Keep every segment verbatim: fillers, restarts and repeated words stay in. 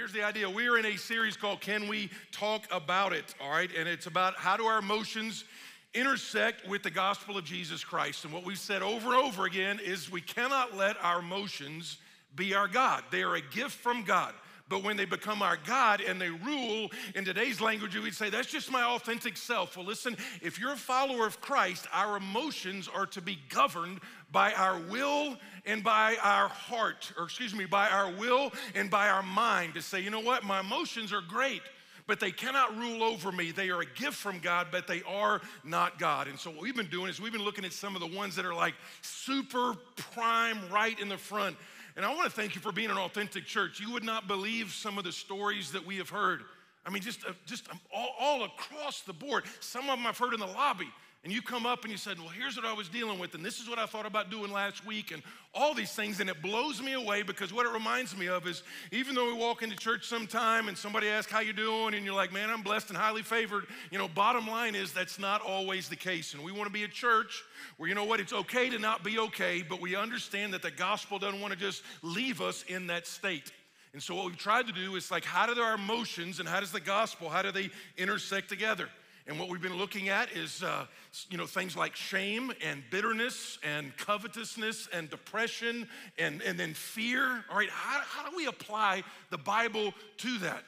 here's the idea. We are in a series called Can We Talk About It, all right? And it's about how do our emotions intersect with the gospel of Jesus Christ. And what we've said over and over again is we cannot let our emotions be our God. They are a gift from God. But when they become our God and they rule, in today's language, we'd say, that's just my authentic self. Well, listen, if you're a follower of Christ, our emotions are to be governed by our will and by our heart, or excuse me, by our will and by our mind to say, you know what, my emotions are great, but they cannot rule over me. They are a gift from God, but they are not God. And so what we've been doing is we've been looking at some of the ones that are like super prime right in the front. And I want to thank you for being an authentic church. You would not believe some of the stories that we have heard. I mean, just, uh, just all, all across the board. Some of them I've heard in the lobby. And you come up and you said, well, here's what I was dealing with, and this is what I thought about doing last week, and all these things, and it blows me away because what it reminds me of is even though we walk into church sometime and somebody asks how you doing, and you're like, man, I'm blessed and highly favored, you know, bottom line is that's not always the case. And we want to be a church where, you know what, it's okay to not be okay, but we understand that the gospel doesn't want to just leave us in that state. And so what we've tried to do is like, how do our emotions and how does the gospel, how do they intersect together? And what we've been looking at is, uh, you know, things like shame and bitterness and covetousness and depression and, and then fear. All right, how, how do we apply the Bible to that?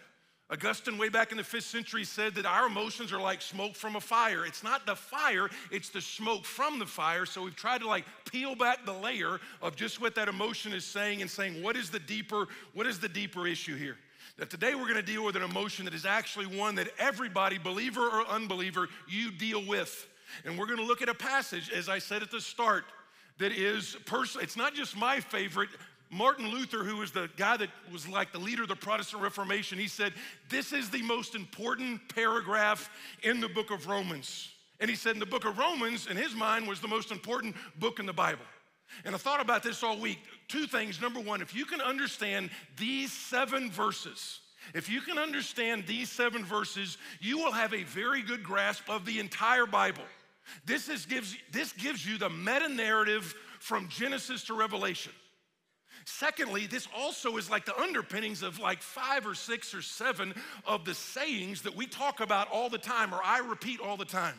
Augustine, way back in the fifth century, said that our emotions are like smoke from a fire. It's not the fire, it's the smoke from the fire. So we've tried to like peel back the layer of just what that emotion is saying and saying, what is the deeper, what is the deeper issue here? That today we're gonna deal with an emotion that is actually one that everybody, believer or unbeliever, you deal with. And we're gonna look at a passage, as I said at the start, that is personal. It's not just my favorite. Martin Luther, who was the guy that was like the leader of the Protestant Reformation, he said, this is the most important paragraph in the book of Romans. And he said, in the book of Romans, in his mind, was the most important book in the Bible. And I thought about this all week. Two things. Number one, if you can understand these seven verses, if you can understand these seven verses, you will have a very good grasp of the entire Bible. This is, gives, this gives you the meta-narrative from Genesis to Revelation. Secondly, this also is like the underpinnings of like five or six or seven of the sayings that we talk about all the time, or I repeat all the time.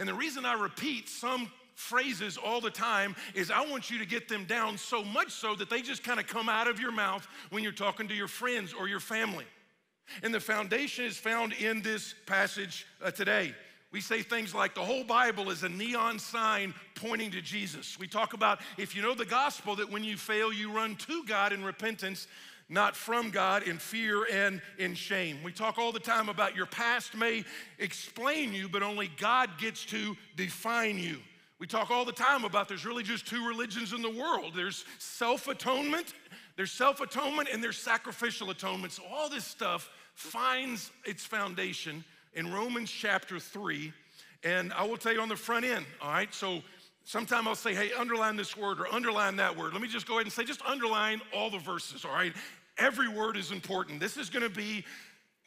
And the reason I repeat some phrases all the time is I want you to get them down so much so that they just kind of come out of your mouth when you're talking to your friends or your family. And the foundation is found in this passage uh, today. We say things like the whole Bible is a neon sign pointing to Jesus. We talk about, if you know the gospel, that when you fail, you run to God in repentance, not from God, in fear and in shame. We talk all the time about your past may explain you, but only God gets to define you. We talk all the time about there's really just two religions in the world. There's self-atonement, there's self-atonement, and there's sacrificial atonement. So all this stuff finds its foundation in Romans chapter three. And I will tell you on the front end, all right? So sometime I'll say, hey, underline this word or underline that word. Let me just go ahead and say, just underline all the verses, all right? Every word is important. This is gonna be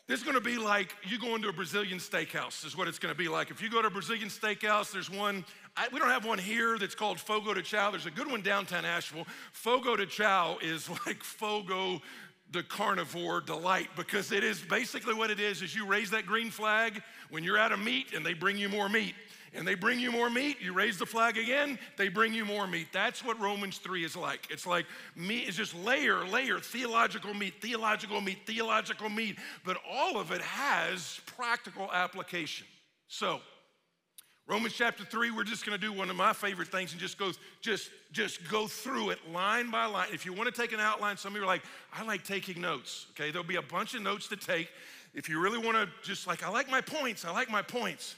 This is gonna be like you going to a Brazilian steakhouse is what it's gonna be like. If you go to a Brazilian steakhouse, there's one, I, we don't have one here that's called Fogo de Chao. There's a good one downtown Asheville. Fogo de Chao is like Fogo de Carnivore Delight, because it is basically what it is, is you raise that green flag when you're out of meat and they bring you more meat. And they bring you more meat, you raise the flag again, they bring you more meat. That's what Romans three is like. It's like meat, it's just layer, layer, theological meat, theological meat, theological meat, but all of it has practical application. So, Romans chapter three, we're just gonna do one of my favorite things and just go, just, just go through it line by line. If you wanna take an outline, some of you are like, I like taking notes, okay? There'll be a bunch of notes to take. If you really wanna just like, I like my points, I like my points.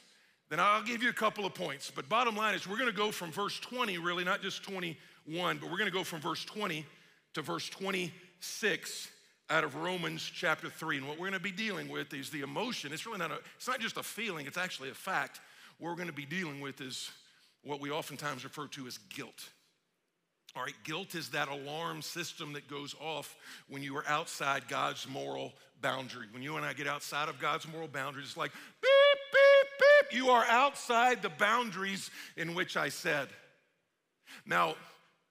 Then I'll give you a couple of points. But bottom line is we're gonna go from verse twenty, really, not just twenty-one, but we're gonna go from verse twenty to verse twenty-six out of Romans chapter three. And what we're gonna be dealing with is the emotion. It's really not, a, it's not just a feeling, it's actually a fact. What we're gonna be dealing with is what we oftentimes refer to as guilt. All right, guilt is that alarm system that goes off when you are outside God's moral boundary. When you and I get outside of God's moral boundaries, it's like, beep, beep, beep, you are outside the boundaries in which I said. Now,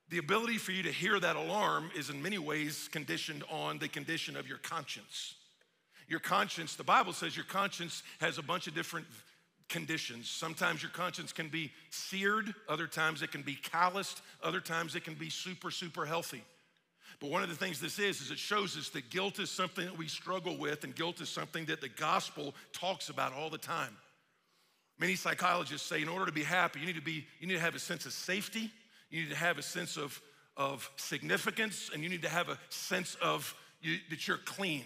The ability for you to hear that alarm is in many ways conditioned on the condition of your conscience. Your conscience, the Bible says your conscience has a bunch of different conditions. Sometimes your conscience can be seared, other times it can be calloused, other times it can be super, super healthy. But one of the things this is, is it shows us that guilt is something that we struggle with, and guilt is something that the gospel talks about all the time. Many psychologists say in order to be happy, you need to be, you need to have a sense of safety, you need to have a sense of, of significance, and you need to have a sense of you, that you're clean.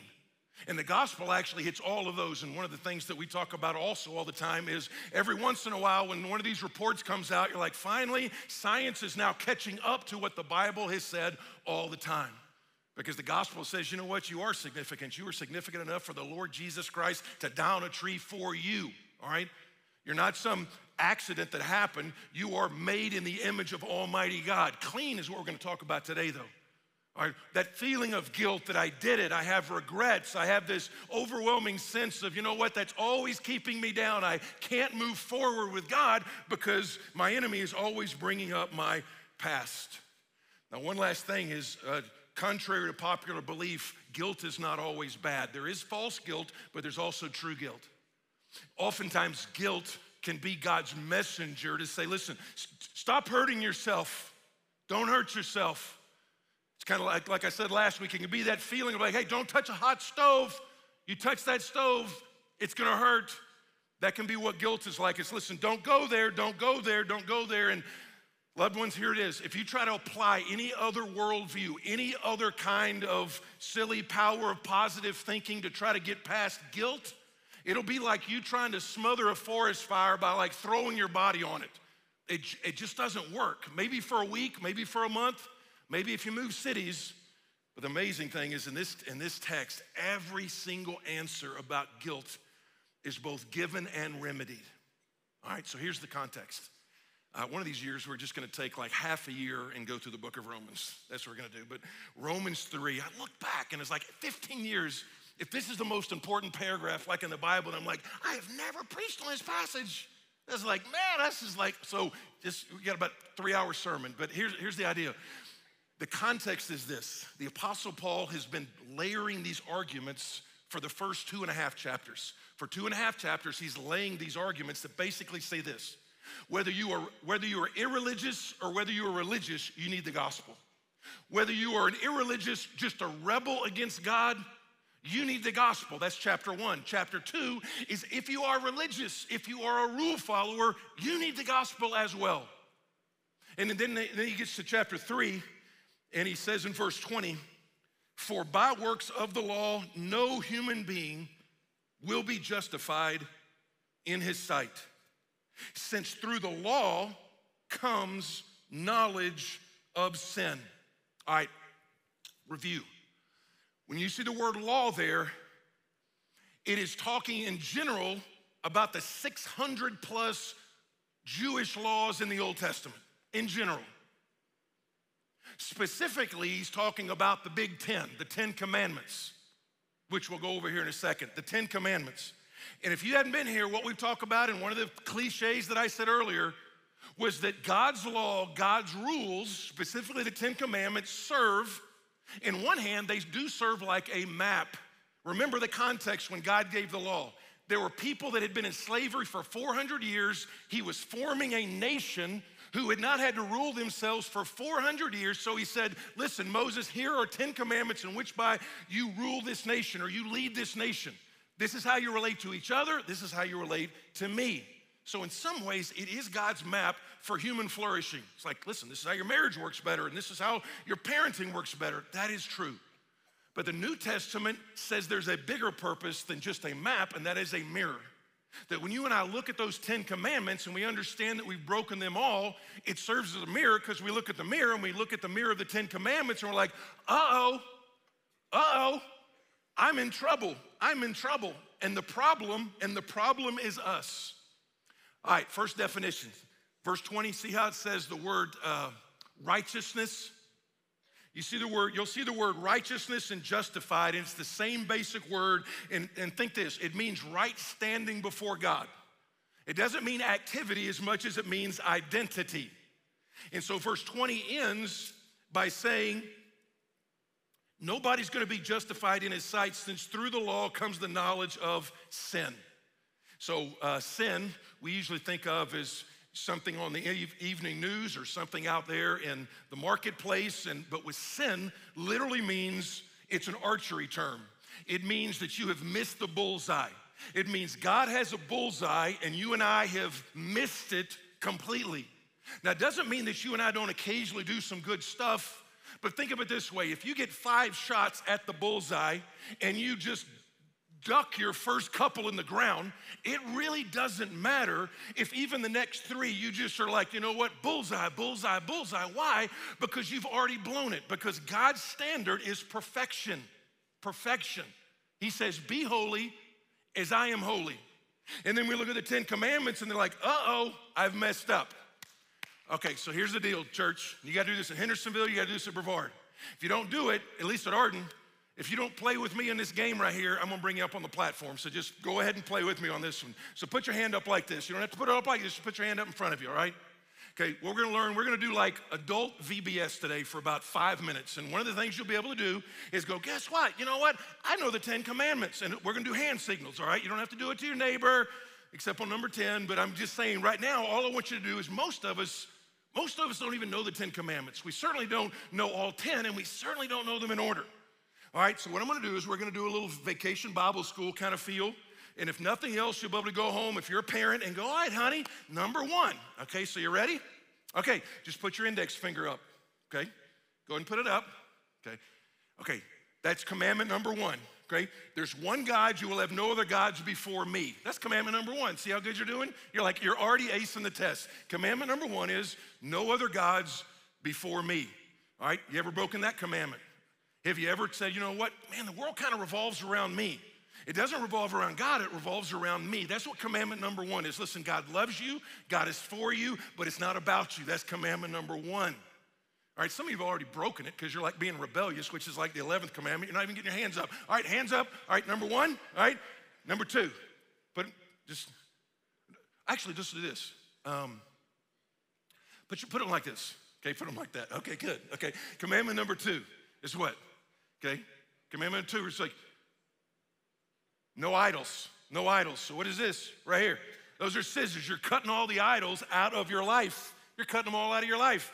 And the gospel actually hits all of those. And one of the things that we talk about also all the time is every once in a while when one of these reports comes out, you're like, finally, science is now catching up to what the Bible has said all the time. Because the gospel says, you know what? You are significant. You are significant enough for the Lord Jesus Christ to down a tree for you, all right? You're not some accident that happened. You are made in the image of Almighty God. Clean is what we're going to talk about today, though. All right, that feeling of guilt that I did it, I have regrets, I have this overwhelming sense of, you know what, that's always keeping me down. I can't move forward with God because my enemy is always bringing up my past. Now, one last thing is, uh, contrary to popular belief, guilt is not always bad. There is false guilt, but there's also true guilt. Oftentimes, guilt can be God's messenger to say, listen, st- stop hurting yourself. Don't hurt yourself. It's kind of like, like I said last week, it can be that feeling of like, hey, don't touch a hot stove. You touch that stove, it's gonna hurt. That can be what guilt is like. It's listen, don't go there, don't go there, don't go there. And loved ones, here it is. If you try to apply any other worldview, any other kind of silly power of positive thinking to try to get past guilt, it'll be like you trying to smother a forest fire by like throwing your body on it. It, it just doesn't work. Maybe for a week, maybe for a month, maybe if you move cities, but the amazing thing is in this, in this text, every single answer about guilt is both given and remedied. All right, so here's the context. Uh, one of these years, we're just gonna take like half a year and go through the book of Romans. That's what we're gonna do. But Romans three, I look back and it's like fifteen years, if this is the most important paragraph like in the Bible, and I'm like, I have never preached on this passage. That's like, man, this is like, so this, we got about a three hour sermon, but here's here's the idea. The context is this. The Apostle Paul has been layering these arguments for the first two and a half chapters. For two and a half chapters, he's laying these arguments that basically say this. Whether you are, whether you are irreligious or whether you are religious, you need the gospel. Whether you are an irreligious, just a rebel against God, you need the gospel. That's chapter one. Chapter two is if you are religious, if you are a rule follower, you need the gospel as well. And then, then he gets to chapter three, and he says in verse twenty, for by works of the law, no human being will be justified in his sight, since through the law comes knowledge of sin. All right, review. When you see the word law there, it is talking in general about the six hundred plus Jewish laws in the Old Testament, in general. Specifically, he's talking about the big ten, the Ten Commandments, which we'll go over here in a second, the Ten Commandments. And if you hadn't been here, what we've talked about, and one of the cliches that I said earlier, was that God's law, God's rules, specifically the Ten Commandments, serve, in one hand, they do serve like a map. Remember the context when God gave the law. There were people that had been in slavery for four hundred years. He was forming a nation who had not had to rule themselves for four hundred years. So he said, listen, Moses, here are ten commandments in which by you rule this nation or you lead this nation. This is how you relate to each other. This is how you relate to me. So in some ways, it is God's map for human flourishing. It's like, listen, this is how your marriage works better, and this is how your parenting works better. That is true. But the New Testament says there's a bigger purpose than just a map, and that is a mirror. That when you and I look at those Ten Commandments and we understand that we've broken them all, it serves as a mirror because we look at the mirror and we look at the mirror of the Ten Commandments and we're like, uh-oh, uh-oh, I'm in trouble, I'm in trouble. And the problem, and the problem is us. All right, first definition, verse twenty, see how it says the word uh, righteousness? You see the word, you'll see the word righteousness and justified, and it's the same basic word, and, and think this, it means right standing before God. It doesn't mean activity as much as it means identity. And so verse twenty ends by saying, nobody's going to be justified in his sight since through the law comes the knowledge of sin. So uh, sin, we usually think of as something on the eve- evening news or something out there in the marketplace. And, but with sin literally means it's an archery term. It means that you have missed the bullseye. It means God has a bullseye and you and I have missed it completely. Now, it doesn't mean that you and I don't occasionally do some good stuff, but think of it this way. If you get five shots at the bullseye and you just duck your first couple in the ground, it really doesn't matter if even the next three you just are like, you know what, bullseye, bullseye, bullseye. Why? Because you've already blown it. Because God's standard is perfection, perfection. He says, be holy as I am holy. And then we look at the Ten Commandments and they're like, uh-oh, I've messed up. Okay, so here's the deal, church. You gotta do this in Hendersonville, you gotta do this at Brevard. If you don't do it, at least at Arden, if you don't play with me in this game right here, I'm gonna bring you up on the platform. So just go ahead and play with me on this one. So put your hand up like this. You don't have to put it up like this, just put your hand up in front of you, all right? Okay, what we're gonna learn, we're gonna do like adult V B S today for about five minutes. And one of the things you'll be able to do is go, guess what? You know what? I know the Ten Commandments, and we're gonna do hand signals, all right? You don't have to do it to your neighbor, except on number ten, but I'm just saying right now, all I want you to do is most of us, most of us don't even know the Ten Commandments. We certainly don't know all ten, and we certainly don't know them in order. All right, so what I'm gonna do is we're gonna do a little vacation Bible school kind of feel, and if nothing else, you'll be able to go home if you're a parent and go, all right, honey, number one. Okay, so you ready? Okay, just put your index finger up, okay? Go ahead and put it up, okay? Okay, that's commandment number one. Okay? There's one God, you will have no other gods before me. That's commandment number one. See how good you're doing? You're like, you're already acing the test. Commandment number one is no other gods before me. All right, you ever broken that commandment? Have you ever said, you know what, man, the world kind of revolves around me. It doesn't revolve around God, it revolves around me. That's what commandment number one is. Listen, God loves you, God is for you, but it's not about you. That's commandment number one. All right, some of you have already broken it because you're like being rebellious, which is like the eleventh commandment. You're not even getting your hands up. All right, hands up. All right, number one. All right, number two. But just, actually just do this. Um, but you put them like this. Okay, put them like that. Okay, good. Okay, commandment number two is what? Okay, commandment two is like, no idols, no idols. So what is this right here? Those are scissors. You're cutting all the idols out of your life. You're cutting them all out of your life.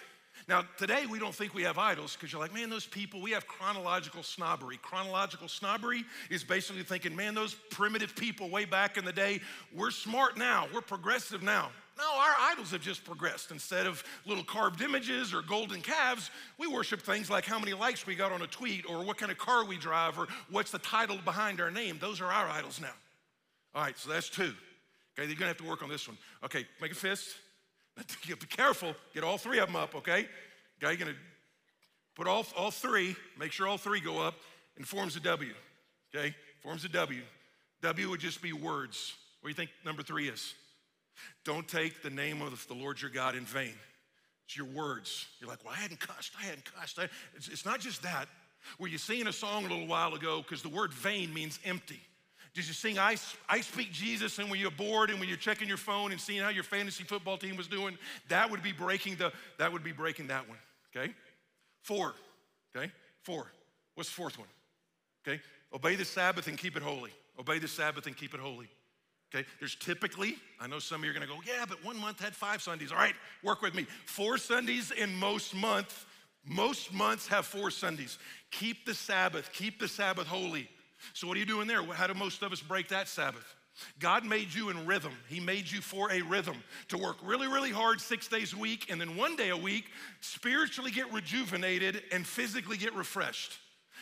Now, today we don't think we have idols because you're like, man, those people, we have chronological snobbery. Chronological snobbery is basically thinking, man, those primitive people way back in the day, we're smart now, we're progressive now. No, our idols have just progressed. Instead of little carved images or golden calves, we worship things like how many likes we got on a tweet or what kind of car we drive or what's the title behind our name. Those are our idols now. All right, so that's two. Okay, you're gonna have to work on this one. Okay, make a fist. You have to be careful, get all three of them up, okay? You're gonna put all, all three, make sure all three go up, and forms a W, okay? Forms a W. W would just be words. What do you think number three is? Don't take the name of the Lord your God in vain. It's your words. You're like, well, I hadn't cussed, I hadn't cussed. I, it's, it's not just that. Were you singing a song a little while ago, because the word vain means empty. Did you sing I, I Speak Jesus, and when you're bored and when you're checking your phone and seeing how your fantasy football team was doing, that would be breaking the, that would be breaking that one, okay? Four, okay, four. What's the fourth one, okay? Obey the Sabbath and keep it holy. Obey the Sabbath and keep it holy, okay? There's typically, I know some of you are gonna go, yeah, but one month had five Sundays. All right, work with me. Four Sundays in most month, most months have four Sundays. Keep the Sabbath, keep the Sabbath holy. So what are you doing there? How do most of us break that Sabbath? God made you in rhythm. He made you for a rhythm to work really, really hard six days a week, and then one day a week, spiritually get rejuvenated and physically get refreshed.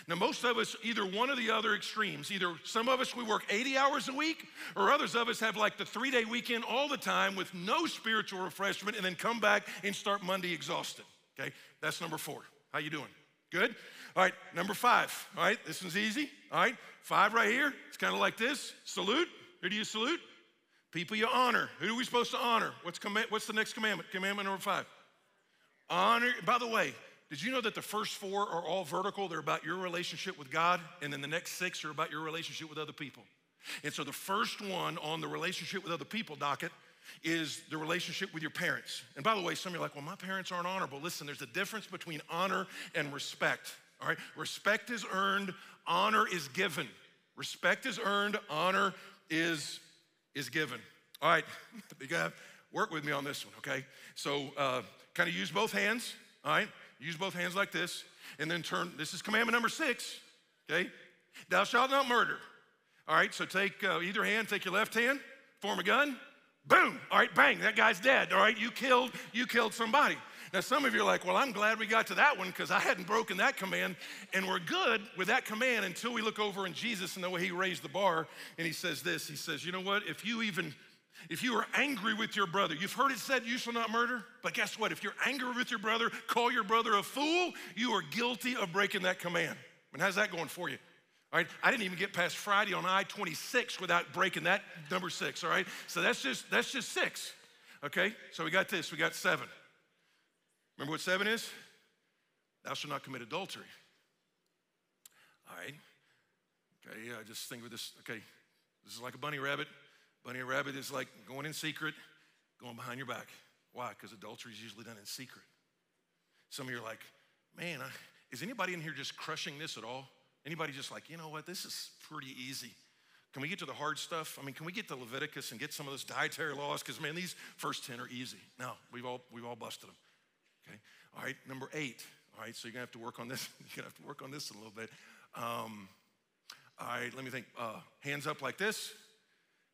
Now, most of us, either one or the other extremes, either some of us, we work eighty hours a week, or others of us have like the three-day weekend all the time with no spiritual refreshment and then come back and start Monday exhausted, okay? That's number four. How you doing? Good? All right, number five, all right, this one's easy, all right? Five right here, it's kind of like this, salute. Who do you salute? People you honor. Who are we supposed to honor? What's, com- what's the next commandment? Commandment number five. Honor, by the way, did you know that the first four are all vertical? They're about your relationship with God, and then the next six are about your relationship with other people. And so the first one on the relationship with other people docket is the relationship with your parents. And by the way, some of you are like, well, my parents aren't honorable. Listen, there's a difference between honor and respect, all right? Respect is earned, honor is given. Respect is earned, honor is, is given. All right, you gotta work with me on this one, okay? So uh, kind of use both hands, all right? Use both hands like this, and then turn, this is commandment number six, okay? Thou shalt not murder. All right, so take uh, either hand, take your left hand, form a gun, boom, all right, bang, that guy's dead, all right? You killed, you killed somebody. Now, some of you are like, well, I'm glad we got to that one because I hadn't broken that command, and we're good with that command until we look over in Jesus and the way he raised the bar, and he says this, he says, you know what, if you even, if you are angry with your brother, you've heard it said, you shall not murder, but guess what, if you're angry with your brother, call your brother a fool, you are guilty of breaking that command. I mean, how's that going for you? All right, I didn't even get past Friday on I twenty-six without breaking that number six, all right? So that's just that's just six, okay? So we got this, we got seven. Remember what seven is? Thou shalt not commit adultery. All right, okay, yeah, I just think with this, okay, this is like a bunny rabbit. Bunny rabbit is like going in secret, going behind your back. Why? Because adultery is usually done in secret. Some of you are like, man, I, is anybody in here just crushing this at all? Anybody just like, you know what, this is pretty easy. Can we get to the hard stuff? I mean, can we get to Leviticus and get some of those dietary laws? Because, man, these first ten are easy. No, we've all, we've all busted them, okay? All right, number eight, all right, so you're gonna have to work on this. You're gonna have to work on this a little bit. Um, all right, let me think. Uh, hands up like this,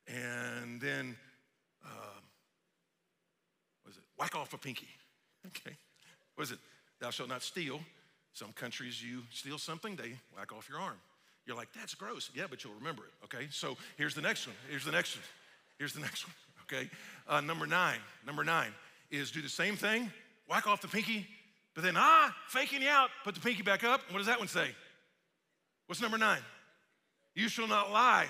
and then, uh, what is it? Whack off a pinky, okay? What is it? Thou shalt not steal. Some countries, you steal something, they whack off your arm. You're like, that's gross. Yeah, but you'll remember it, okay? So here's the next one, here's the next one, here's the next one, okay? Uh, number nine, number nine is do the same thing, whack off the pinky, but then, ah, faking you out, put the pinky back up. What does that one say? What's number nine? You shall not lie.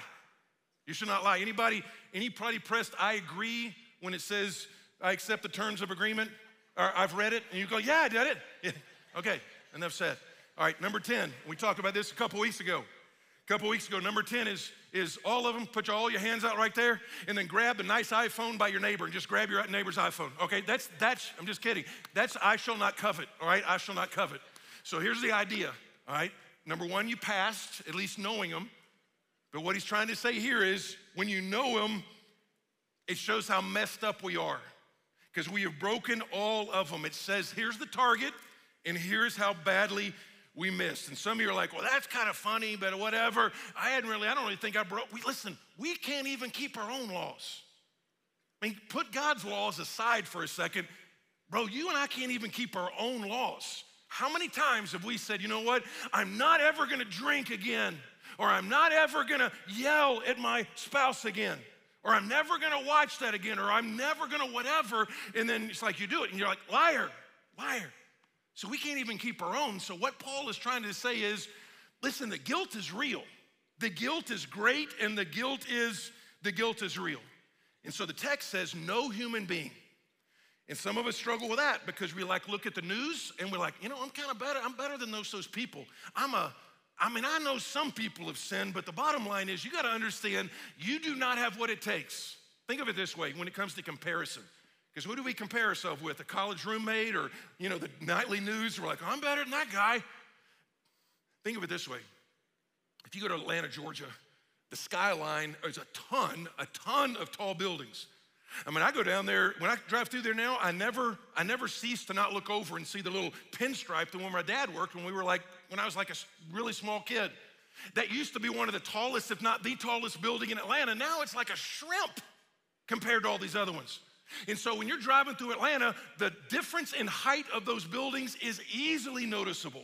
You shall not lie. Anybody, anybody pressed, I agree, when it says, I accept the terms of agreement, or I've read it, and you go, yeah, I did it. Yeah. Okay. Enough said. All right, number ten. We talked about this a couple weeks ago. A couple weeks ago, number ten is, is all of them, put your, all your hands out right there, and then grab a nice iPhone by your neighbor and just grab your neighbor's iPhone. Okay, that's, that's I'm just kidding. That's I shall not covet, all right? I shall not covet. So here's the idea, all right? Number one, you passed, at least knowing them. But what he's trying to say here is when you know them, it shows how messed up we are because we have broken all of them. It says, here's the target. And here's how badly we missed. And some of you are like, well, that's kind of funny, but whatever. I hadn't really, I don't really think I broke. We, listen, we can't even keep our own laws. I mean, put God's laws aside for a second. Bro, you and I can't even keep our own laws. How many times have we said, you know what? I'm not ever gonna drink again, or I'm not ever gonna yell at my spouse again, or I'm never gonna watch that again, or I'm never gonna whatever. And then it's like you do it, and you're like, liar, liar. So we can't even keep our own. So what Paul is trying to say is, listen, the guilt is real. The guilt is great and the guilt is, the guilt is real. And so the text says no human being. And some of us struggle with that because we like look at the news and we're like, you know, I'm kind of better. I'm better than those, those people. I'm a, I mean, I know some people have sinned, but the bottom line is you got to understand you do not have what it takes. Think of it this way when it comes to comparison. Because who do we compare ourselves with? A college roommate or, you know, the nightly news? We're like, I'm better than that guy. Think of it this way. If you go to Atlanta, Georgia, the skyline is a ton, a ton of tall buildings. I mean, I go down there, when I drive through there now, I never, I never cease to not look over and see the little pinstripe that where my dad worked when we were like, when I was like a really small kid. That used to be one of the tallest, if not the tallest building in Atlanta. Now it's like a shrimp compared to all these other ones. And so when you're driving through Atlanta, the difference in height of those buildings is easily noticeable.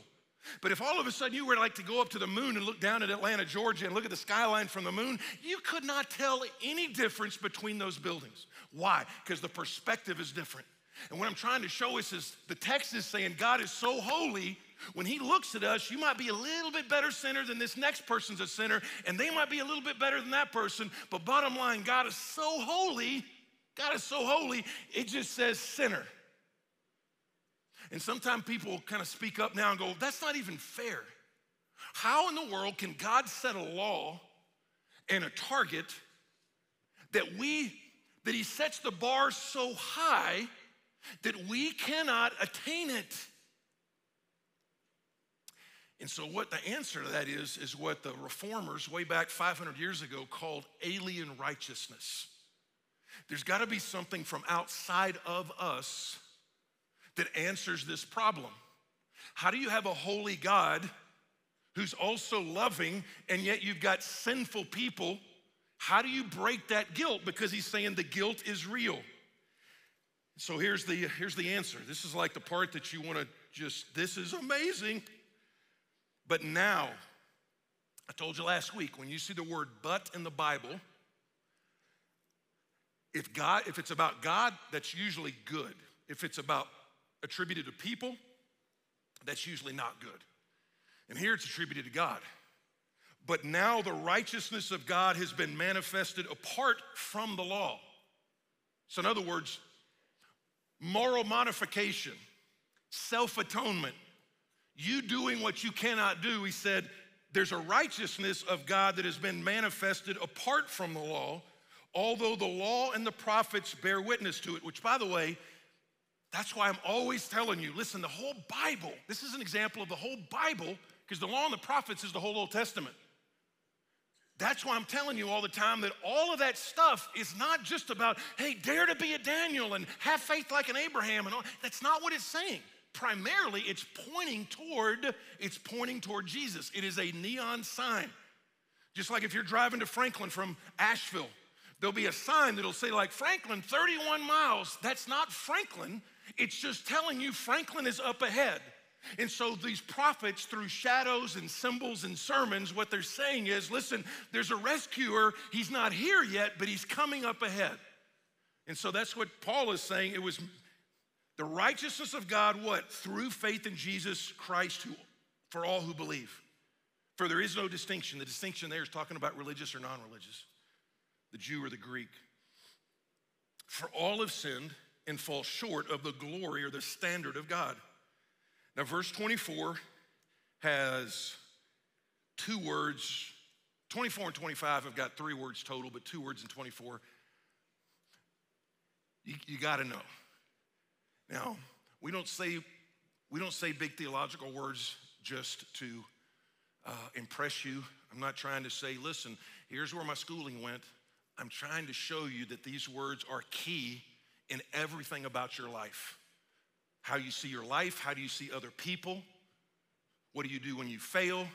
But if all of a sudden you were like to go up to the moon and look down at Atlanta, Georgia, and look at the skyline from the moon, you could not tell any difference between those buildings. Why? Because the perspective is different. And what I'm trying to show us is the text is saying God is so holy, when he looks at us, you might be a little bit better sinner than this next person's a sinner, and they might be a little bit better than that person, but bottom line, God is so holy, God is so holy, it just says sinner. And sometimes people kind of speak up now and go, that's not even fair. How in the world can God set a law and a target that we, that he sets the bar so high that we cannot attain it. And so what the answer to that is, is what the reformers way back five hundred years ago called alien righteousness. There's got to be something from outside of us that answers this problem. How do you have a holy God who's also loving, and yet you've got sinful people? How do you break that guilt? Because he's saying the guilt is real. So here's the, here's the answer. This is like the part that you want to just, this is amazing. But now, I told you last week, when you see the word but in the Bible, if God, if it's about God, that's usually good. If it's about attributed to people, that's usually not good. And here it's attributed to God. But now the righteousness of God has been manifested apart from the law. So in other words, moral modification, self-atonement, you doing what you cannot do, he said, there's a righteousness of God that has been manifested apart from the law, although the law and the prophets bear witness to it, which, by the way, that's why I'm always telling you, listen, the whole Bible, this is an example of the whole Bible, because the law and the prophets is the whole Old Testament. That's why I'm telling you all the time that all of that stuff is not just about, hey, dare to be a Daniel and have faith like an Abraham and all. That's not what it's saying. Primarily, it's pointing toward, it's pointing toward Jesus. It is a neon sign. Just like if you're driving to Franklin from Asheville, there'll be a sign that'll say like Franklin, thirty-one miles. That's not Franklin. It's just telling you Franklin is up ahead. And so these prophets, through shadows and symbols and sermons, what they're saying is, listen, there's a rescuer. He's not here yet, but he's coming up ahead. And so that's what Paul is saying. It was the righteousness of God, what? Through faith in Jesus Christ who, for all who believe. For there is no distinction. The distinction there is talking about religious or non-religious, the Jew or the Greek. For all have sinned and fall short of the glory or the standard of God. Now, verse twenty-four has two words. twenty-four and twenty-five have got three words total, but two words in twenty-four. You, you gotta know. Now, we don't say, we don't say big theological words just to uh, impress you. I'm not trying to say, listen, here's where my schooling went. I'm trying to show you that these words are key in everything about your life. How you see your life, how do you see other people? What do you do when you fail?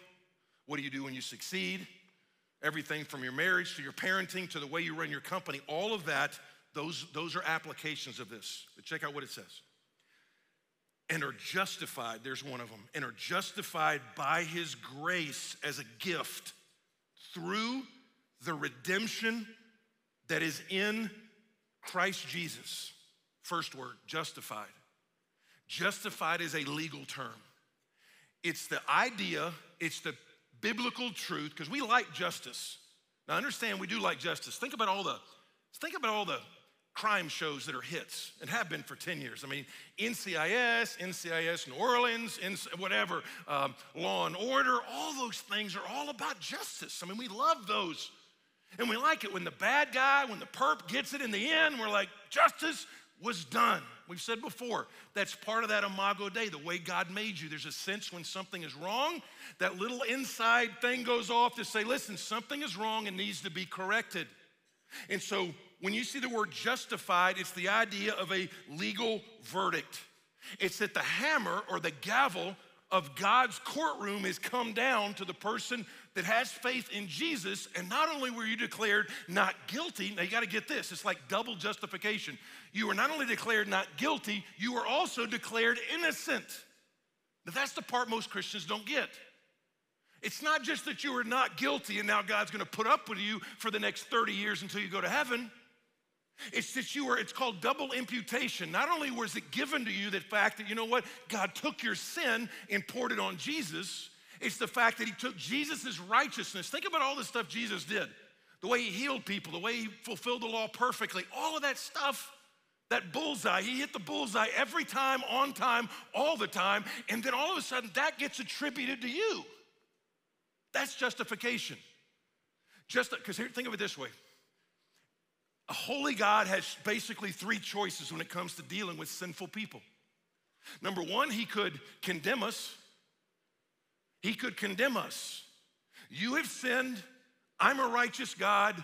What do you do when you succeed? Everything from your marriage to your parenting to the way you run your company, all of that, those, those are applications of this. But check out what it says. And are justified, there's one of them, and are justified by his grace as a gift through the redemption that is in Christ Jesus. First word, justified. Justified is a legal term. It's the idea, it's the biblical truth, because we like justice. Now understand, we do like justice. Think about all the, think about all the crime shows that are hits and have been for ten years. I mean, N C I S, N C I S New Orleans, whatever, um, Law and Order, all those things are all about justice. I mean, we love those. And we like it when the bad guy, when the perp gets it in the end, we're like, justice was done. We've said before, that's part of that Imago Dei, the way God made you. There's a sense when something is wrong, that little inside thing goes off to say, listen, something is wrong and needs to be corrected. And so when you see the word justified, it's the idea of a legal verdict. It's that the hammer or the gavel of God's courtroom has come down to the person that has faith in Jesus, and not only were you declared not guilty, now you gotta get this, it's like double justification. You were not only declared not guilty, you were also declared innocent. Now that's the part most Christians don't get. It's not just that you were not guilty and now God's gonna put up with you for the next thirty years until you go to heaven. It's that you were, it's called double imputation. Not only was it given to you the fact that, you know what, God took your sin and poured it on Jesus, it's the fact that he took Jesus' righteousness. Think about all the stuff Jesus did. The way he healed people, the way he fulfilled the law perfectly, all of that stuff, that bullseye, he hit the bullseye every time, on time, all the time, and then all of a sudden that gets attributed to you. That's justification. Just, because here, think of it this way. A A holy God has basically three choices when it comes to dealing with sinful people. Number one, he could condemn us. He could condemn us. You have sinned. I'm a righteous God.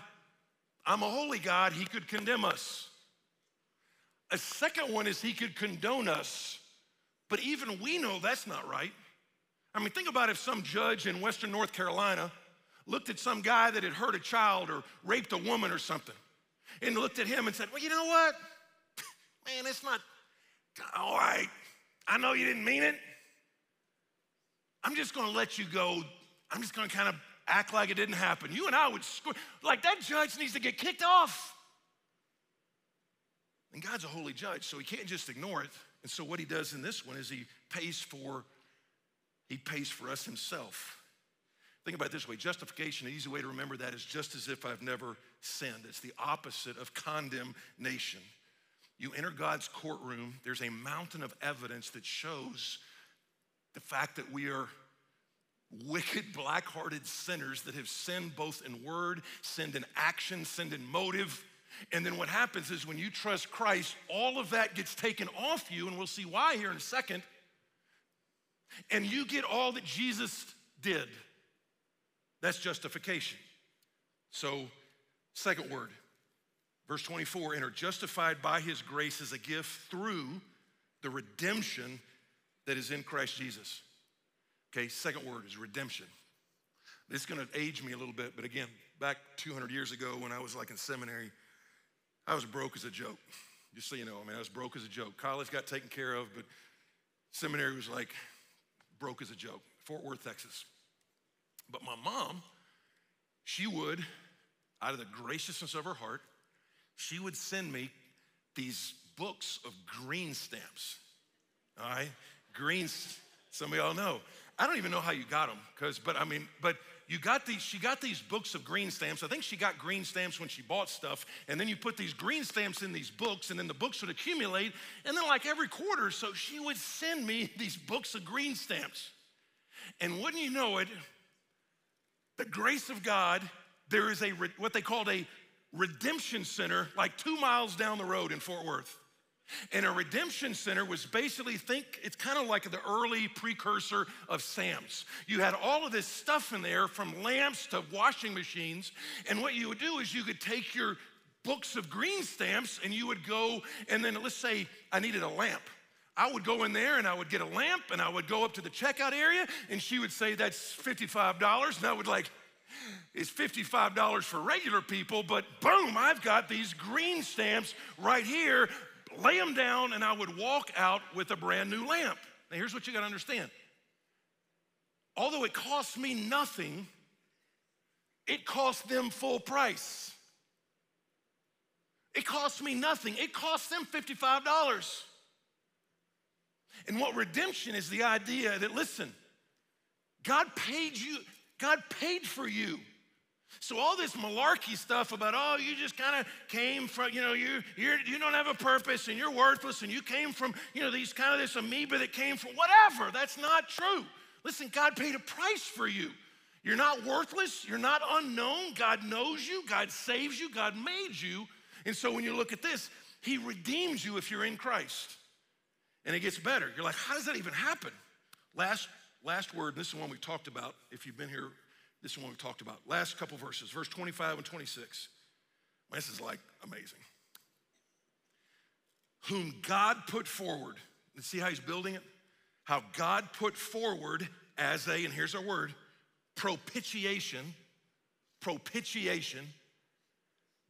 I'm a holy God. He could condemn us. A second one is he could condone us. But even we know that's not right. I mean, think about if some judge in Western North Carolina looked at some guy that had hurt a child or raped a woman or something and looked at him and said, well, you know what? Man, it's not, all right. I know you didn't mean it. I'm just gonna let you go. I'm just gonna kind of act like it didn't happen. You and I would, squ- like that judge needs to get kicked off. And God's a holy judge, so he can't just ignore it. And so what he does in this one is he pays for, he pays for us himself. Think about it this way, justification, an easy way to remember that is just as if I've never sinned. It's the opposite of condemnation. You enter God's courtroom, there's a mountain of evidence that shows the fact that we are wicked, black-hearted sinners that have sinned both in word, sinned in action, sinned in motive. And then what happens is when you trust Christ, all of that gets taken off you, and we'll see why here in a second. And you get all that Jesus did. That's justification. So, second word, verse twenty-four, and are justified by his grace as a gift through the redemption that is in Christ Jesus. Okay, second word is redemption. This is gonna age me a little bit, but again, back two hundred years ago when I was like in seminary, I was broke as a joke. Just so you know, I mean, I was broke as a joke. College got taken care of, but seminary was like broke as a joke. Fort Worth, Texas. But my mom, she would, out of the graciousness of her heart, she would send me these books of green stamps, all right? Greens, some of y'all know. I don't even know how you got them, because, but I mean, but you got these, she got these books of green stamps. I think she got green stamps when she bought stuff, and then you put these green stamps in these books, and then the books would accumulate, and then like every quarter or so, she would send me these books of green stamps. And wouldn't you know it, the grace of God, there is a what they called a redemption center like two miles down the road in Fort Worth. And a redemption center was basically, think, it's kind of like the early precursor of Sam's. You had all of this stuff in there from lamps to washing machines. And what you would do is you could take your books of green stamps and you would go, and then let's say I needed a lamp. I would go in there and I would get a lamp and I would go up to the checkout area and she would say, that's fifty-five dollars. And I would like, it's fifty-five dollars for regular people, but boom, I've got these green stamps right here. Lay them down and I would walk out with a brand new lamp. Now here's what you gotta understand. Although it cost me nothing, it cost them full price. It cost me nothing, it cost them fifty-five dollars. And what redemption is the idea that, listen, God paid you, God paid for you. So all this malarkey stuff about, oh, you just kind of came from, you know, you you're, you don't have a purpose and you're worthless and you came from, you know, these kind of this amoeba that came from whatever. That's not true. Listen, God paid a price for you. You're not worthless. You're not unknown. God knows you. God saves you. God made you. And so when you look at this, he redeems you if you're in Christ. And it gets better. You're like, how does that even happen? Last, last word, this is one we've talked about. If you've been here, this is one we've talked about. Last couple verses, verse twenty-five and twenty-six. This is like amazing. Whom God put forward. And see how he's building it? How God put forward as a, and here's our word, propitiation. Propitiation.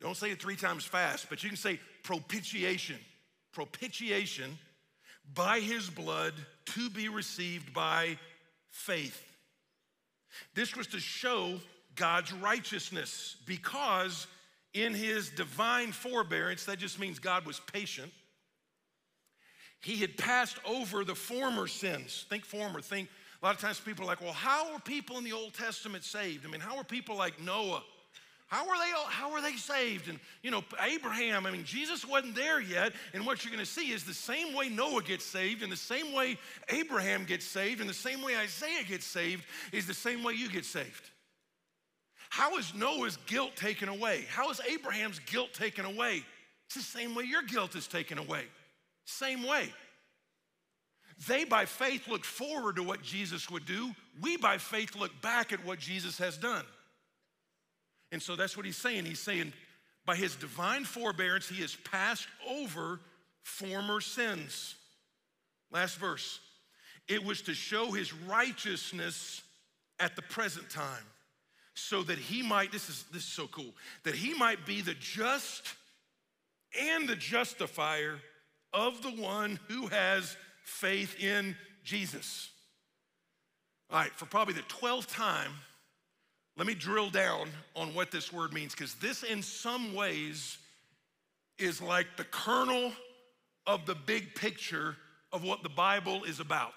Don't say it three times fast, but you can say propitiation. Propitiation. By his blood to be received by faith. This was to show God's righteousness because in his divine forbearance, that just means God was patient, he had passed over the former sins. Think former, think, a lot of times people are like, well, how were people in the Old Testament saved? I mean, how were people like Noah? How were they, how were they saved? And, you know, Abraham, I mean, Jesus wasn't there yet. And what you're gonna see is the same way Noah gets saved and the same way Abraham gets saved and the same way Isaiah gets saved is the same way you get saved. How is Noah's guilt taken away? How is Abraham's guilt taken away? It's the same way your guilt is taken away. Same way. They, by faith, look forward to what Jesus would do. We, by faith, look back at what Jesus has done. And so that's what he's saying. He's saying, by his divine forbearance, he has passed over former sins. Last verse. It was to show his righteousness at the present time, so that he might, this is, this is so cool, that he might be the just and the justifier of the one who has faith in Jesus. All right, for probably the twelfth time, let me drill down on what this word means, because this in some ways is like the kernel of the big picture of what the Bible is about.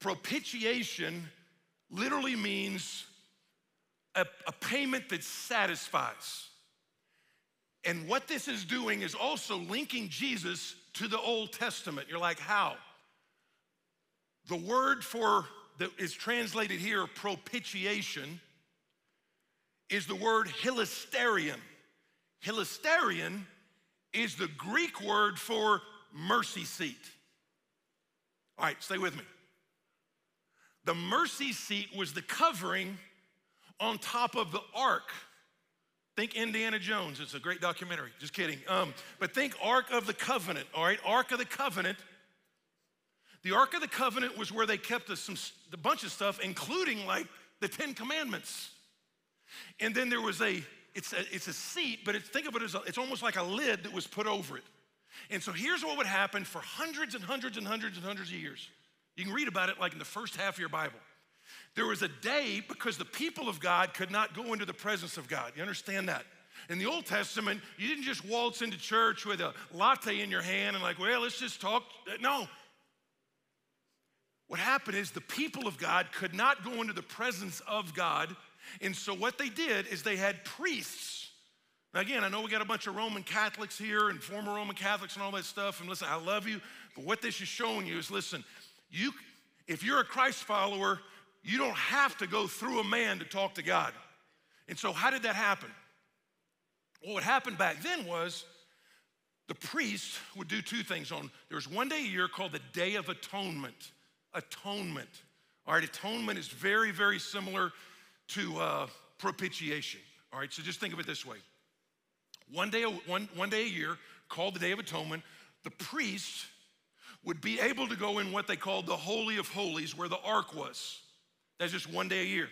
Propitiation literally means a, a payment that satisfies. And what this is doing is also linking Jesus to the Old Testament. You're like, how? The word for that is translated here, propitiation, is the word hilasterion. Hilasterion is the Greek word for mercy seat. All right, stay with me. The mercy seat was the covering on top of the ark. Think Indiana Jones. It's a great documentary. Just kidding. Um, but think Ark of the Covenant, all right? Ark of the Covenant. The Ark of the Covenant was where they kept a, some, a bunch of stuff, including like the Ten Commandments. And then there was a, it's a, it's a seat, but it's, think of it as, a, it's almost like a lid that was put over it. And so here's what would happen for hundreds and hundreds and hundreds and hundreds of years. You can read about it like in the first half of your Bible. There was a day because the people of God could not go into the presence of God. You understand that? In the Old Testament, you didn't just waltz into church with a latte in your hand and like, well, let's just talk. No. What happened is the people of God could not go into the presence of God. And so what they did is they had priests. Now, again, I know we got a bunch of Roman Catholics here and former Roman Catholics and all that stuff. And listen, I love you. But what this is showing you is, listen, you, if you're a Christ follower, you don't have to go through a man to talk to God. And so how did that happen? Well, what happened back then was the priest would do two things. On There was one day a year called the Day of Atonement. Atonement. All right, atonement is very, very similar to uh, propitiation. All right, so just think of it this way. One day, one, one day a year called the Day of Atonement, the priest would be able to go in what they called the Holy of Holies where the ark was. That's just one day a year.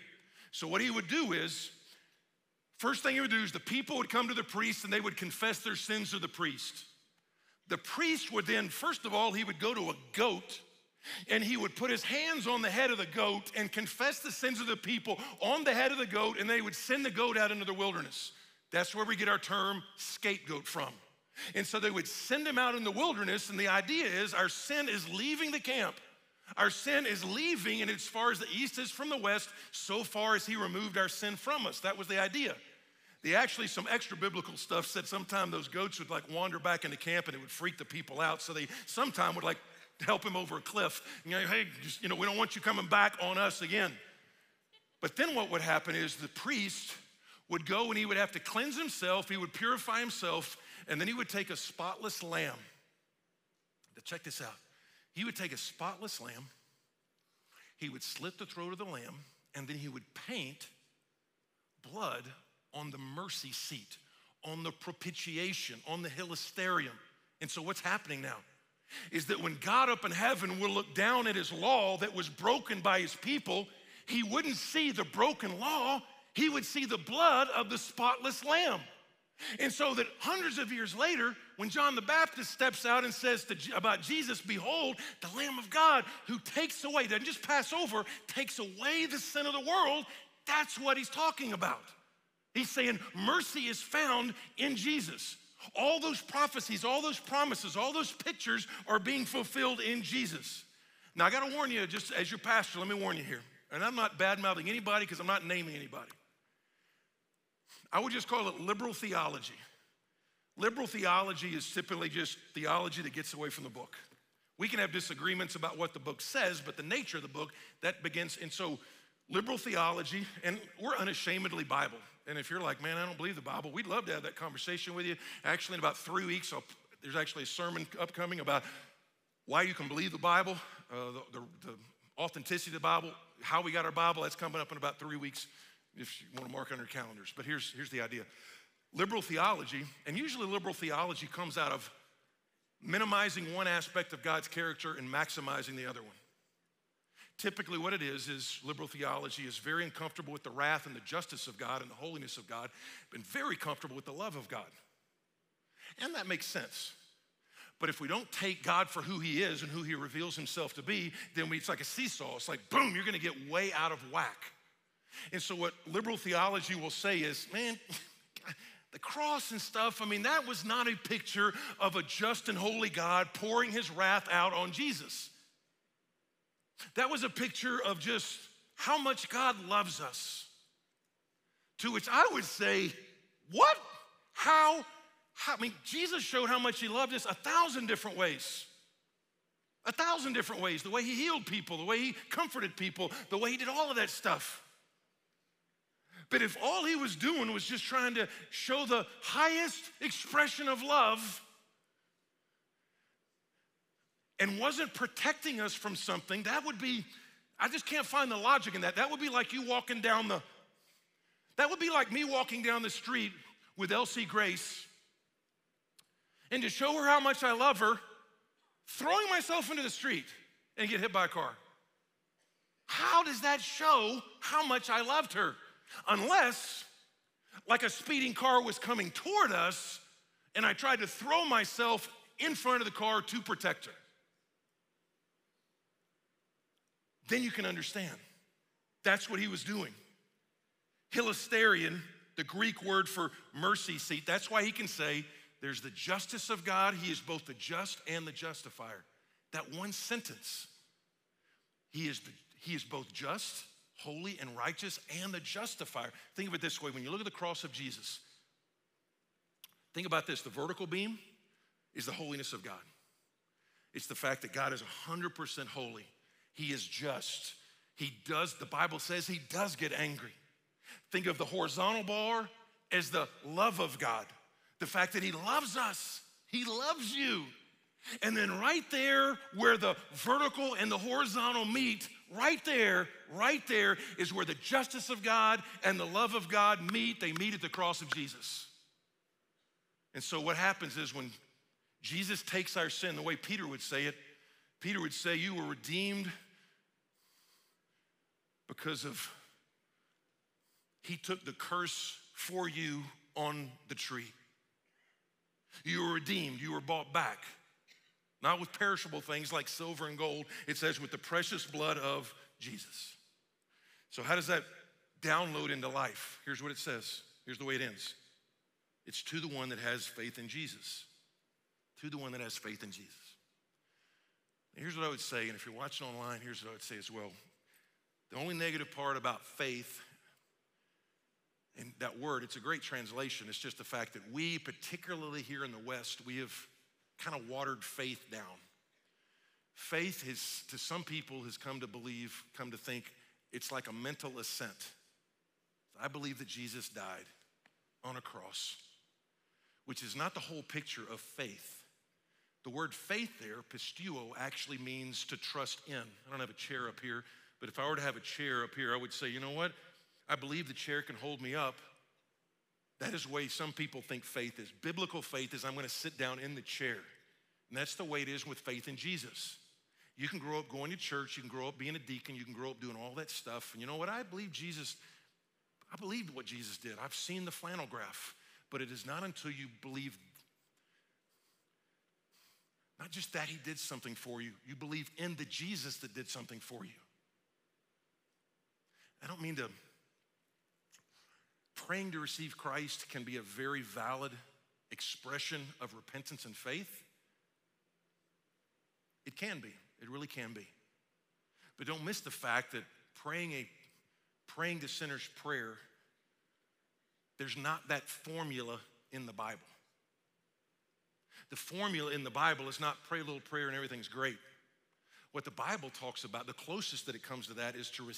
So what he would do is, first thing he would do is the people would come to the priest and they would confess their sins to the priest. The priest would then, first of all, he would go to a goat and he would put his hands on the head of the goat and confess the sins of the people on the head of the goat, and they would send the goat out into the wilderness. That's where we get our term scapegoat from. And so they would send him out in the wilderness, and the idea is our sin is leaving the camp. Our sin is leaving, and as far as the east is from the west, so far as he removed our sin from us. That was the idea. They actually, some extra biblical stuff said sometime those goats would like wander back into camp and it would freak the people out. So they sometime would like help him over a cliff. You know, hey, just, you know, we don't want you coming back on us again. But then what would happen is the priest would go and he would have to cleanse himself. He would purify himself, and then he would take a spotless lamb. Now check this out. He would take a spotless lamb, he would slit the throat of the lamb, and then he would paint blood on the mercy seat, on the propitiation, on the hilasterion. And so what's happening now is that when God up in heaven will look down at his law that was broken by his people, he wouldn't see the broken law, he would see the blood of the spotless lamb. And so that hundreds of years later, when John the Baptist steps out and says to, about Jesus, behold, the Lamb of God who takes away, doesn't just pass over, takes away the sin of the world, that's what he's talking about. He's saying mercy is found in Jesus. All those prophecies, all those promises, all those pictures are being fulfilled in Jesus. Now, I got to warn you, just as your pastor, let me warn you here. And I'm not bad-mouthing anybody because I'm not naming anybody. I would just call it liberal theology. Liberal theology is typically just theology that gets away from the book. We can have disagreements about what the book says, but the nature of the book, that begins, and so liberal theology, and we're unashamedly Bible. And if you're like, man, I don't believe the Bible, we'd love to have that conversation with you. Actually, in about three weeks, I'll, there's actually a sermon upcoming about why you can believe the Bible, uh, the, the, the authenticity of the Bible, how we got our Bible. That's coming up in about three weeks if you want to mark on your calendars. But here's, here's the idea. Liberal theology, and usually liberal theology comes out of minimizing one aspect of God's character and maximizing the other one. Typically what it is, is liberal theology is very uncomfortable with the wrath and the justice of God and the holiness of God, and very comfortable with the love of God. And that makes sense. But if we don't take God for who he is and who he reveals himself to be, then we, it's like a seesaw. It's like, boom, you're gonna get way out of whack. And so what liberal theology will say is, man, the cross and stuff, I mean, that was not a picture of a just and holy God pouring his wrath out on Jesus. That was a picture of just how much God loves us. To which I would say, what? How? How? I mean, Jesus showed how much he loved us a thousand different ways. A thousand different ways. The way he healed people, the way he comforted people, the way he did all of that stuff. But if all he was doing was just trying to show the highest expression of love, and wasn't protecting us from something, that would be, I just can't find the logic in that. That would be like you walking down the, that would be like me walking down the street with Elsie Grace, and to show her how much I love her, throwing myself into the street and get hit by a car. How does that show how much I loved her? Unless, like a speeding car was coming toward us, and I tried to throw myself in front of the car to protect her. Then you can understand. That's what he was doing. Hilasterion, the Greek word for mercy seat, that's why he can say, there's the justice of God, he is both the just and the justifier. That one sentence, he is, the, he is both just, holy and righteous, and the justifier. Think of it this way, when you look at the cross of Jesus, think about this, the vertical beam is the holiness of God. It's the fact that God is one hundred percent holy. He is just. He does, the Bible says he does get angry. Think of the horizontal bar as the love of God. The fact that he loves us, he loves you. And then right there where the vertical and the horizontal meet, right there, right there is where the justice of God and the love of God meet. They meet at the cross of Jesus. And so what happens is when Jesus takes our sin, the way Peter would say it, Peter would say, you were redeemed because of, he took the curse for you on the tree. You were redeemed, you were bought back. Not with perishable things like silver and gold, it says with the precious blood of Jesus. So how does that download into life? Here's what it says, here's the way it ends. It's to the one that has faith in Jesus. To the one that has faith in Jesus. Here's what I would say, and if you're watching online, here's what I would say as well. The only negative part about faith, and that word, it's a great translation, it's just the fact that we, particularly here in the West, we have kind of watered faith down. Faith is, to some people, has come to believe, come to think, it's like a mental assent. I believe that Jesus died on a cross, which is not the whole picture of faith. The word faith there, pistuo, actually means to trust in. I don't have a chair up here, but if I were to have a chair up here, I would say, you know what? I believe the chair can hold me up. That is the way some people think faith is. Biblical faith is I'm gonna sit down in the chair. And that's the way it is with faith in Jesus. You can grow up going to church, you can grow up being a deacon, you can grow up doing all that stuff. And you know what? I believe Jesus, I believed what Jesus did. I've seen the flannel graph, but it is not until you believe not just that he did something for you, you believe in the Jesus that did something for you. I don't mean to, praying to receive Christ can be a very valid expression of repentance and faith. It can be, it really can be. But don't miss the fact that praying a praying the sinner's prayer, there's not that formula in the Bible. The formula in the Bible is not pray a little prayer and everything's great. What the Bible talks about, the closest that it comes to that is to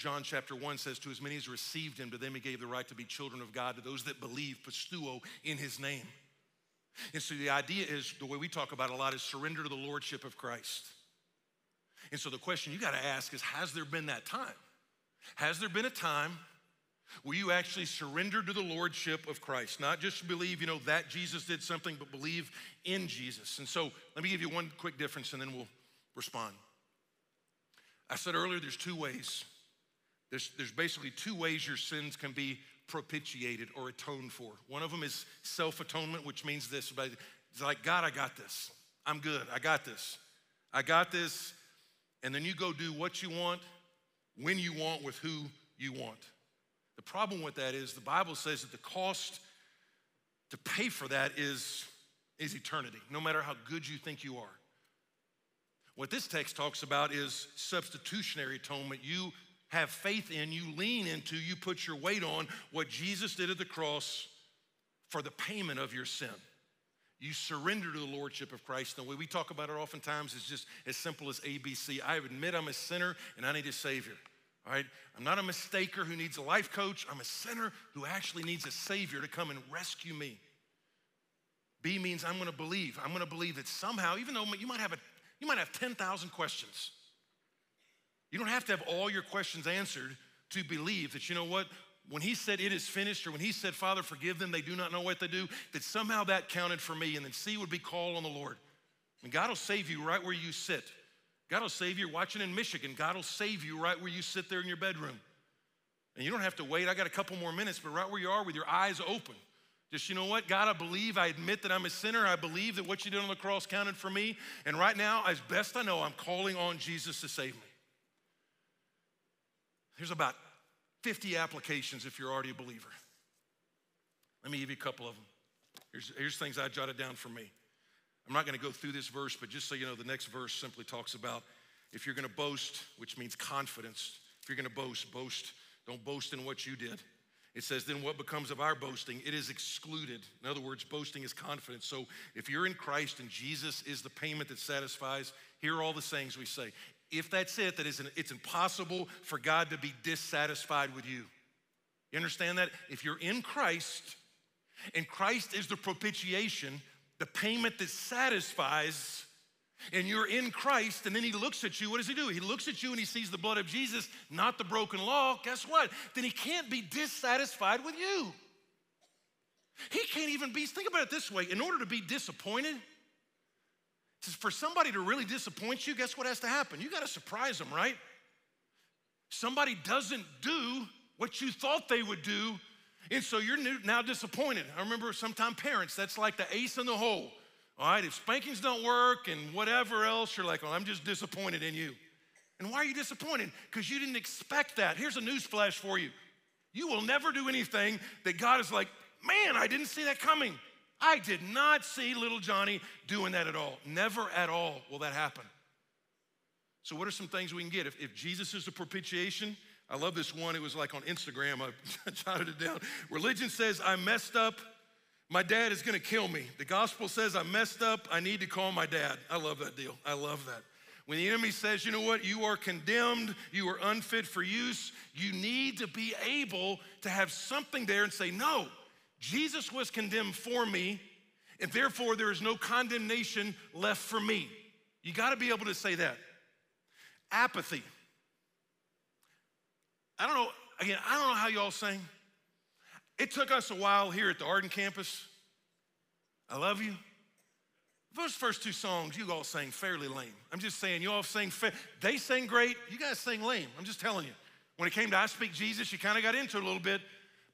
John chapter one says, to as many as received him, to them he gave the right to be children of God, to those that believe, pistuo, in his name. And so the idea is, the way we talk about it a lot, is surrender to the lordship of Christ. And so the question you got to ask is, has there been that time? Has there been a time where you actually surrender to the lordship of Christ? Not just believe, you know, that Jesus did something, but believe in Jesus. And so let me give you one quick difference and then we'll respond. I said earlier, there's two ways. There's, there's basically two ways your sins can be propitiated or atoned for. One of them is self-atonement, which means this. It's like, God, I got this. I'm good. I got this. I got this. And then you go do what you want, when you want, with who you want. The problem with that is the Bible says that the cost to pay for that is, is eternity, no matter how good you think you are. What this text talks about is substitutionary atonement. You have faith in, you lean into, you put your weight on what Jesus did at the cross for the payment of your sin. You surrender to the lordship of Christ. The way we talk about it oftentimes is just as simple as A B C. I admit I'm a sinner and I need a savior, all right? I'm not a mistaker who needs a life coach. I'm a sinner who actually needs a savior to come and rescue me. B means I'm gonna believe. I'm gonna believe that somehow, even though you might have, a, you might have ten thousand questions, you don't have to have all your questions answered to believe that, you know what, when he said it is finished, or when he said, Father, forgive them, they do not know what they do, that somehow that counted for me. And then C would be call on the Lord. And God will save you right where you sit. God will save you watching in Michigan. God will save you right where you sit there in your bedroom. And you don't have to wait. I got a couple more minutes, but right where you are with your eyes open. Just, you know what, God, I believe, I admit that I'm a sinner. I believe that what you did on the cross counted for me. And right now, as best I know, I'm calling on Jesus to save me. Here's about fifty applications if you're already a believer. Let me give you a couple of them. Here's, here's things I jotted down for me. I'm not gonna go through this verse, but just so you know, the next verse simply talks about if you're gonna boast, which means confidence, if you're gonna boast, boast, don't boast in what you did. It says, then what becomes of our boasting? It is excluded. In other words, boasting is confidence. So if you're in Christ and Jesus is the payment that satisfies, here are all the sayings we say. If that's it, that is an, it's impossible for God to be dissatisfied with you. You understand that? If you're in Christ, and Christ is the propitiation, the payment that satisfies, and you're in Christ, and then he looks at you, what does he do? He looks at you and he sees the blood of Jesus, not the broken law, guess what? Then he can't be dissatisfied with you. He can't even be, think about it this way, in order to be disappointed, for somebody to really disappoint you, guess what has to happen? You gotta surprise them, right? Somebody doesn't do what you thought they would do, and so you're now disappointed. I remember sometimes parents, that's like the ace in the hole. All right, if spankings don't work and whatever else, you're like, well, I'm just disappointed in you. And why are you disappointed? Because you didn't expect that. Here's a newsflash for you. You will never do anything that God is like, man, I didn't see that coming. I did not see little Johnny doing that at all. Never at all will that happen. So what are some things we can get? If, if Jesus is the propitiation, I love this one. It was like on Instagram. I jotted it down. Religion says I messed up. My dad is gonna kill me. The gospel says I messed up. I need to call my dad. I love that deal. I love that. When the enemy says, you know what, you are condemned, you are unfit for use, you need to be able to have something there and say, no, Jesus was condemned for me, and therefore there is no condemnation left for me. You gotta be able to say that. Apathy. I don't know, again, I don't know how y'all sing. It took us a while here at the Arden campus. I love you. Those first two songs, you all sang fairly lame. I'm just saying, you all sang, fa- they sang great, you guys sang lame, I'm just telling you. When it came to I Speak Jesus, you kinda got into it a little bit.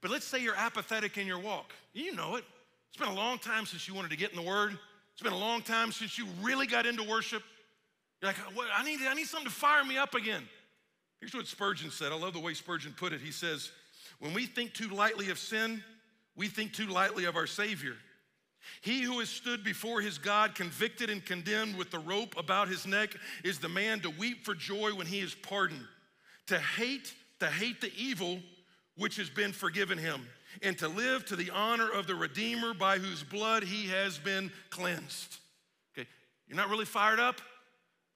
But let's say you're apathetic in your walk. You know it. It's been a long time since you wanted to get in the Word. It's been a long time since you really got into worship. You're like, what? I need, I need something to fire me up again. Here's what Spurgeon said. I love the way Spurgeon put it. He says, when we think too lightly of sin, we think too lightly of our Savior. He who has stood before his God, convicted and condemned with the rope about his neck, is the man to weep for joy when he is pardoned, to hate, to hate the evil which has been forgiven him, and to live to the honor of the Redeemer by whose blood he has been cleansed. Okay, you're not really fired up?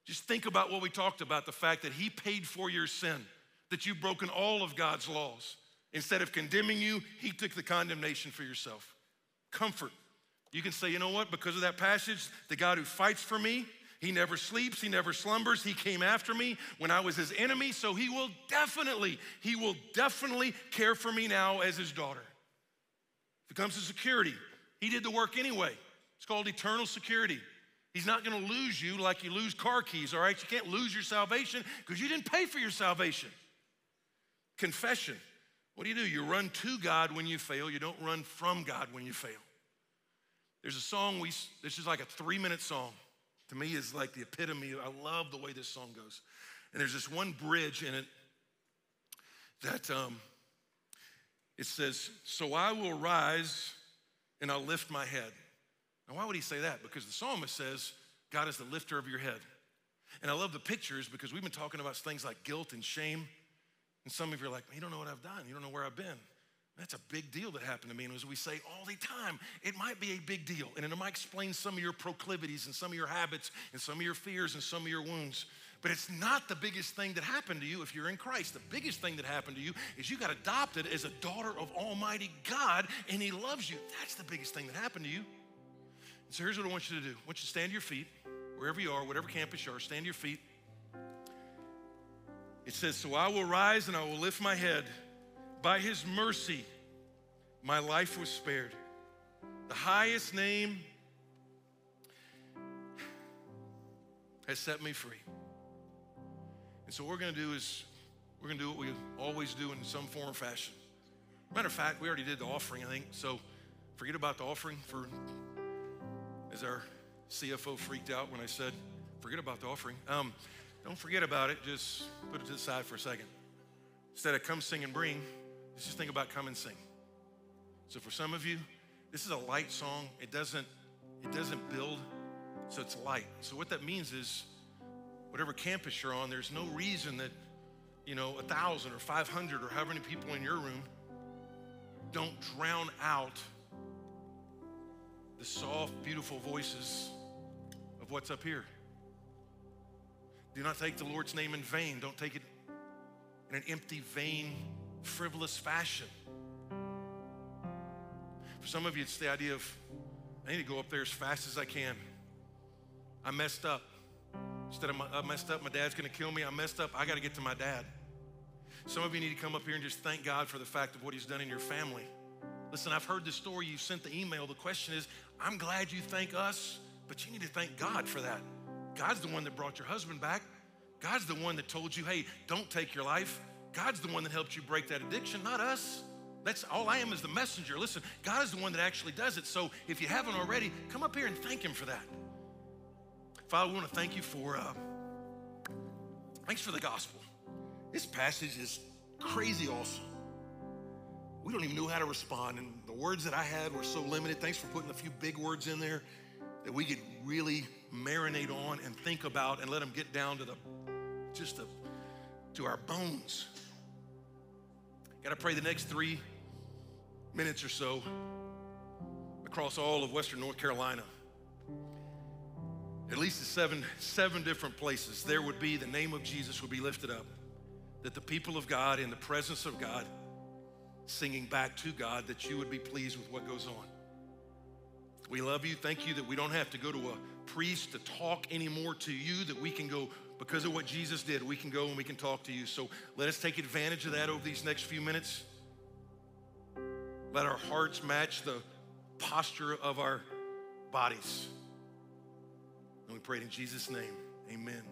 Just think about what we talked about, the fact that he paid for your sin. that you've broken all of God's laws. Instead of condemning you, he took the condemnation for yourself. Comfort. You can say, you know what? Because of that passage, the God who fights for me, he never sleeps, he never slumbers, he came after me when I was his enemy, so he will definitely, he will definitely care for me now as his daughter. If it comes to security, he did the work anyway. It's called eternal security. He's not gonna lose you like you lose car keys, all right? You can't lose your salvation because you didn't pay for your salvation. Confession. What do you do? You run to God when you fail. You don't run from God when you fail. There's a song, we. this is like a three-minute song. To me, is like the epitome. I love the way this song goes. And there's this one bridge in it that um, it says, so I will rise and I'll lift my head. Now, why would he say that? Because the psalmist says, God is the lifter of your head. And I love the pictures because we've been talking about things like guilt and shame. And some of you are like, you don't know what I've done. You don't know where I've been. That's a big deal that happened to me. And as we say all the time, it might be a big deal. And it might explain some of your proclivities and some of your habits and some of your fears and some of your wounds. But it's not the biggest thing that happened to you if you're in Christ. The biggest thing that happened to you is you got adopted as a daughter of Almighty God, and he loves you. That's the biggest thing that happened to you. And so here's what I want you to do. I want you to stand to your feet, wherever you are, whatever campus you are, stand to your feet. It says, so I will rise and I will lift my head. By his mercy, my life was spared. The highest name has set me free. And so what we're gonna do is, we're gonna do what we always do in some form or fashion. Matter of fact, we already did the offering, I think, so forget about the offering for, as our C F O freaked out when I said, forget about the offering. Um, don't forget about it, just put it to the side for a second. Instead of come, sing, and bring, let's just think about come and sing. So for some of you, this is a light song. It doesn't, it doesn't build, so it's light. So what that means is whatever campus you're on, there's no reason that, you know, a thousand or five hundred or however many people in your room don't drown out the soft, beautiful voices of what's up here. Do not take the Lord's name in vain. Don't take it in an empty, vain, frivolous fashion. For some of you, it's the idea of, I need to go up there as fast as I can. I messed up. Instead of my, I messed up, my dad's gonna kill me. I messed up, I gotta get to my dad. Some of you need to come up here and just thank God for the fact of what he's done in your family. Listen, I've heard the story, you sent the email. The question is, I'm glad you thank us, but you need to thank God for that. God's the one that brought your husband back. God's the one that told you, hey, don't take your life. God's the one that helped you break that addiction, not us. That's all I am is the messenger. Listen, God is the one that actually does it. So if you haven't already, come up here and thank him for that. Father, we want to thank you for, uh, thanks for the gospel. This passage is crazy awesome. We don't even know how to respond. And the words that I had were so limited. Thanks for putting a few big words in there that we could really marinate on and think about and let them get down to the just to, to our bones. Gotta pray the next three minutes or so across all of Western North Carolina. At least in seven, seven different places, there would be the name of Jesus would be lifted up, that the people of God in the presence of God, singing back to God, that you would be pleased with what goes on. We love you, thank you that we don't have to go to a priest to talk anymore to you, that we can go because of what Jesus did, we can go and we can talk to you. So let us take advantage of that over these next few minutes. Let our hearts match the posture of our bodies. And we pray it in Jesus' name, amen.